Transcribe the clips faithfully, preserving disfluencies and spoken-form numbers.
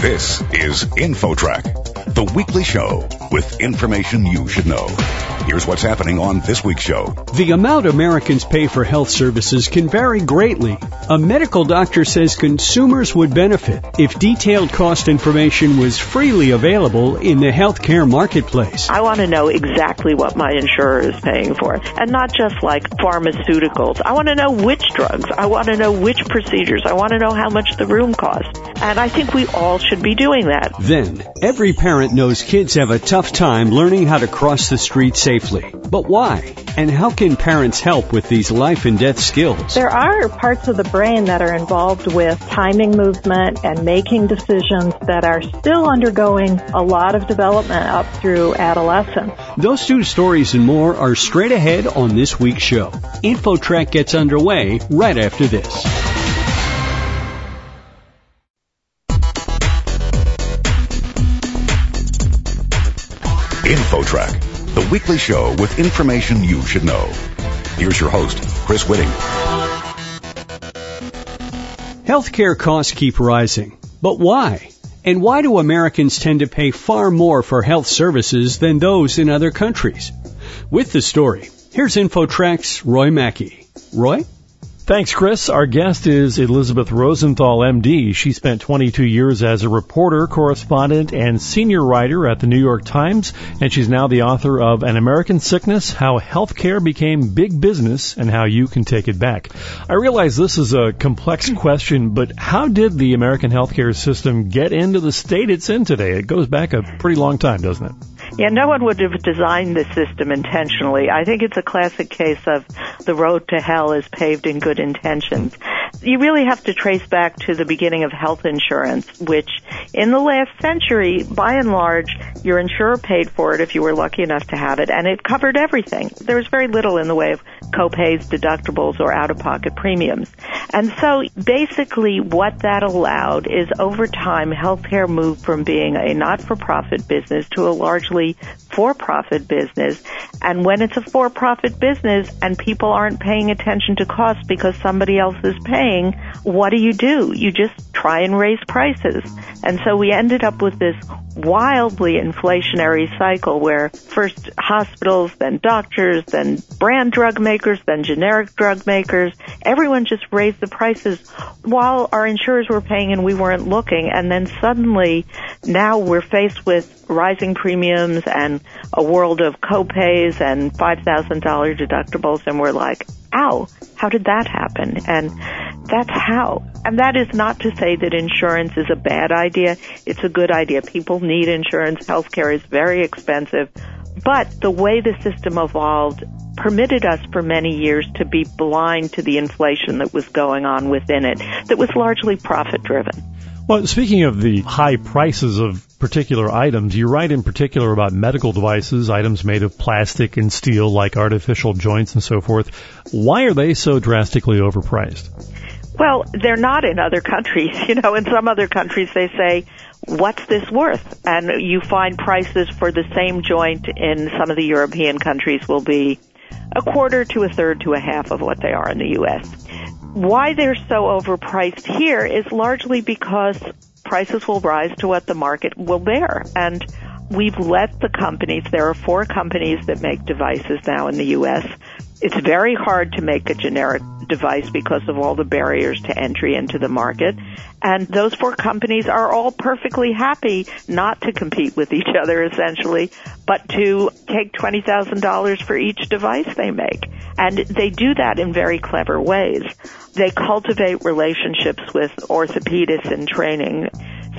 This is InfoTrack, the weekly show with information you should know. Here's what's happening on this week's show. The amount Americans pay for health services can vary greatly. A medical doctor says consumers would benefit if detailed cost information was freely available in the healthcare marketplace. I want to know exactly what my insurer is paying for, and not just like pharmaceuticals. I want to know which drugs. I want to know which procedures. I want to know how much the room costs. And I think we all should be doing that. Then, every parent knows kids have a tough time learning how to cross the street safely. But why? And how can parents help with these life and death skills? There are parts of the brain that are involved with timing movement and making decisions that are still undergoing a lot of development up through adolescence. Those two stories and more are straight ahead on this week's show. InfoTrack gets underway right after this. InfoTrack, the weekly show with information you should know. Here's your host, Chris Whitting. Healthcare costs keep rising, but why? And why do Americans tend to pay far more for health services than those in other countries? With the story, here's InfoTrack's Roy Mackey. Roy? Thanks, Chris. Our guest is Elizabeth Rosenthal, M D. She spent twenty-two years as a reporter, correspondent, and senior writer at the New York Times, and she's now the author of An American Sickness, How Healthcare Became Big Business and How You Can Take It Back. I realize this is a complex question, but how did the American healthcare system get into the state it's in today? It goes back a pretty long time, doesn't it? Yeah, no one would have designed this system intentionally. I think it's a classic case of the road to hell is paved in good intentions. You really have to trace back to the beginning of health insurance, which in the last century, by and large, your insurer paid for it if you were lucky enough to have it, and it covered everything. There was very little in the way of co-pays, deductibles, or out-of-pocket premiums. And so basically what that allowed is over time, healthcare moved from being a not-for-profit business to a largely for-profit business. And when it's a for-profit business and people aren't paying attention to costs because somebody else is paying, what do you do? You just try and raise prices. And so we ended up with this wildly inflationary cycle where first hospitals, then doctors, then brand drug makers, then generic drug makers, everyone just raised the prices while our insurers were paying and we weren't looking. And then suddenly now we're faced with rising premiums and a world of co-pays and five thousand dollars deductibles, and we're like, ow, how did that happen? And that's how. And that is not to say that insurance is a bad idea. It's a good idea. People need insurance. Healthcare is very expensive. But the way the system evolved permitted us for many years to be blind to the inflation that was going on within it, that was largely profit-driven. Well, speaking of the high prices of particular items, you write in particular about medical devices, items made of plastic and steel like artificial joints and so forth. Why are they so drastically overpriced? Well, they're not in other countries. You know, in some other countries they say, what's this worth? And you find prices for the same joint in some of the European countries will be a quarter to a third to a half of what they are in the U S Why they're so overpriced here is largely because prices will rise to what the market will bear. And we've let the companies, there are four companies that make devices now in the U S It's very hard to make a generic device because of all the barriers to entry into the market. And those four companies are all perfectly happy not to compete with each other, essentially, but to take twenty thousand dollars for each device they make. And they do that in very clever ways. They cultivate relationships with orthopedists in training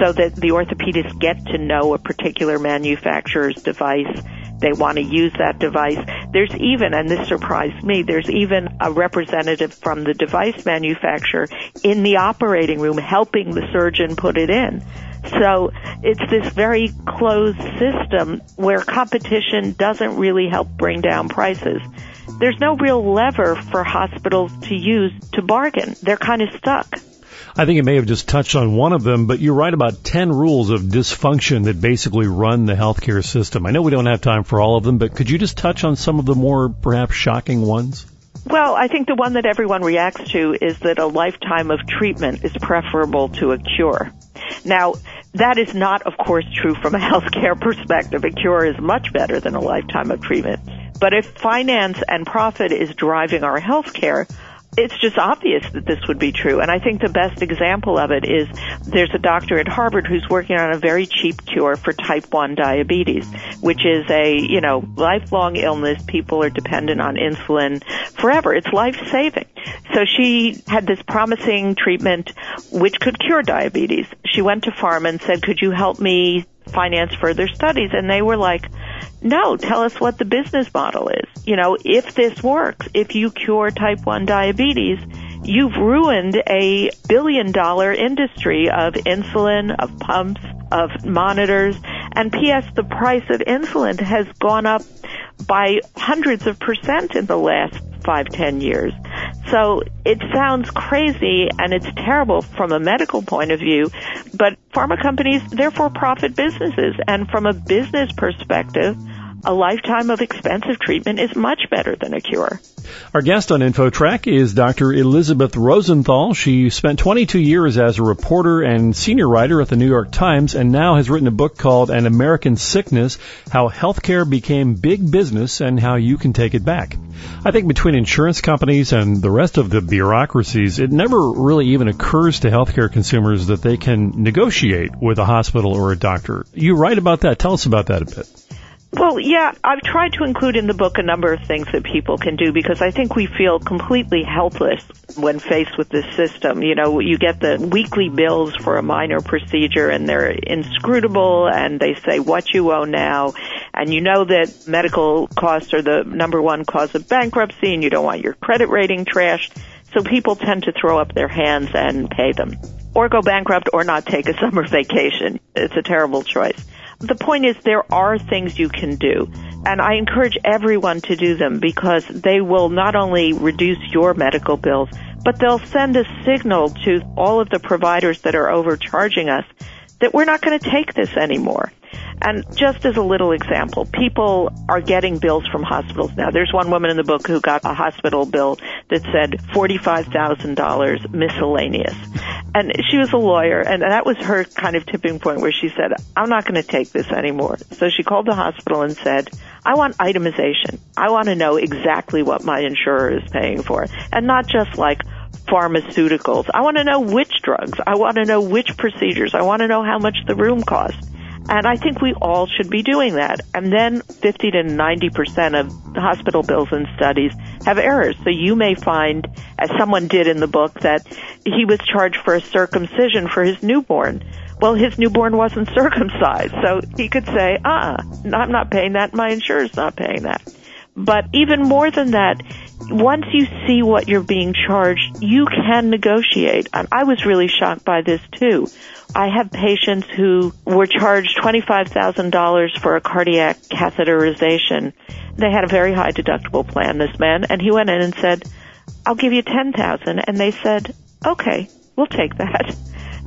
so that the orthopedists get to know a particular manufacturer's device. They want to use that device. There's even, and this surprised me, there's even a representative from the device manufacturer in the operating room helping the surgeon put it in. So it's this very closed system where competition doesn't really help bring down prices. There's no real lever for hospitals to use to bargain. They're kind of stuck. I think it may have just touched on one of them, but you're right about ten rules of dysfunction that basically run the healthcare system. I know we don't have time for all of them, but could you just touch on some of the more perhaps shocking ones? Well, I think the one that everyone reacts to is that a lifetime of treatment is preferable to a cure. Now, That is not, of course, true from a healthcare perspective. A cure is much better than a lifetime of treatment. But if finance and profit is driving our healthcare, it's just obvious that this would be true. And I think the best example of it is there's a doctor at Harvard who's working on a very cheap cure for type one diabetes, which is a, you know, lifelong illness. People are dependent on insulin forever. It's life-saving. So she had this promising treatment which could cure diabetes. She went to pharma and said, could you help me finance further studies? And they were like, no, tell us what the business model is. You know, if this works, if you cure type one diabetes, you've ruined a billion dollar industry of insulin, of pumps, of monitors. And P S, the price of insulin has gone up by hundreds of percent in the last five, ten years. So it sounds crazy and it's terrible from a medical point of view, but pharma companies, they're for-profit businesses. And from a business perspective, a lifetime of expensive treatment is much better than a cure. Our guest on InfoTrack is Doctor Elizabeth Rosenthal. She spent twenty-two years as a reporter and senior writer at the New York Times and now has written a book called An American Sickness, How Healthcare Became Big Business and How You Can Take It Back. I think between insurance companies and the rest of the bureaucracies, it never really even occurs to healthcare consumers that they can negotiate with a hospital or a doctor. You write about that. Tell us about that a bit. Well, yeah, I've tried to include in the book a number of things that people can do because I think we feel completely helpless when faced with this system. You know, you get the weekly bills for a minor procedure and they're inscrutable and they say what you owe now. And you know that medical costs are the number one cause of bankruptcy and you don't want your credit rating trashed. So people tend to throw up their hands and pay them or go bankrupt or not take a summer vacation. It's a terrible choice. The point is there are things you can do, and I encourage everyone to do them because they will not only reduce your medical bills, but they'll send a signal to all of the providers that are overcharging us that we're not going to take this anymore. And just as a little example, people are getting bills from hospitals now. There's one woman in the book who got a hospital bill that said forty-five thousand dollars miscellaneous. And she was a lawyer, and that was her kind of tipping point where she said, I'm not going to take this anymore. So she called the hospital and said, I want itemization. I want to know exactly what my insurer is paying for, and not just like pharmaceuticals. I want to know which drugs. I want to know which procedures. I want to know how much the room costs. And I think we all should be doing that. And then fifty to ninety percent of hospital bills and studies have errors. So you may find, as someone did in the book, that he was charged for a circumcision for his newborn. Well, his newborn wasn't circumcised. So he could say, uh-uh, I'm not paying that. My insurer's not paying that. But even more than that, once you see what you're being charged, you can negotiate. And I was really shocked by this, too. I have patients who were charged twenty-five thousand dollars for a cardiac catheterization. They had a very high deductible plan, this man, and he went in and said, I'll give you ten thousand dollars. And they said, okay, we'll take that.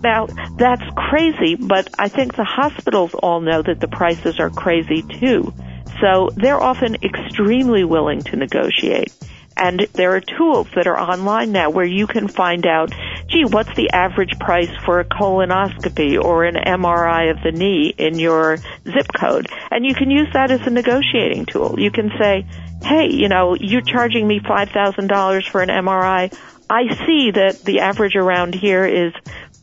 Now, that's crazy, but I think the hospitals all know that the prices are crazy, too. So they're often extremely willing to negotiate. And there are tools that are online now where you can find out, gee, what's the average price for a colonoscopy or an M R I of the knee in your zip code? And you can use that as a negotiating tool. You can say, hey, you know, you're charging me five thousand dollars for an M R I. I see that the average around here is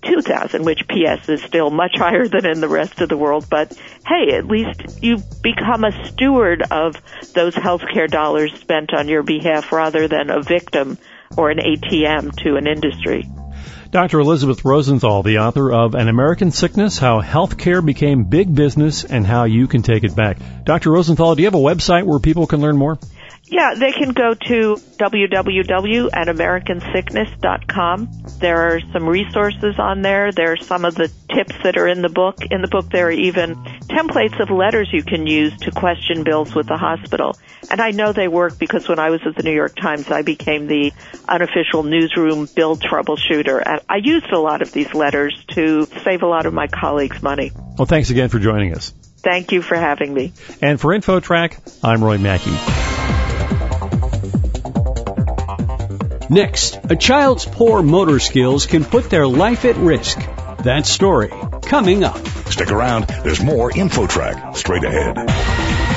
two thousand, which P S is still much higher than in the rest of the world. But hey, at least you become a steward of those healthcare dollars spent on your behalf rather than a victim or an A T M to an industry. Doctor Elizabeth Rosenthal, the author of An American Sickness, How Healthcare Became Big Business and How You Can Take It Back. Doctor Rosenthal, do you have a website where people can learn more? Yeah, they can go to w w w dot an american sickness dot com. There are some resources on there. There are some of the tips that are in the book. In the book, there are even templates of letters you can use to question bills with the hospital. And I know they work because when I was at the New York Times, I became the unofficial newsroom bill troubleshooter. And I used a lot of these letters to save a lot of my colleagues money. Well, thanks again for joining us. Thank you for having me. And for InfoTrack, I'm Roy Mackey. Next, a child's poor motor skills can put their life at risk. That story coming up. Stick around. There's more InfoTrack straight ahead.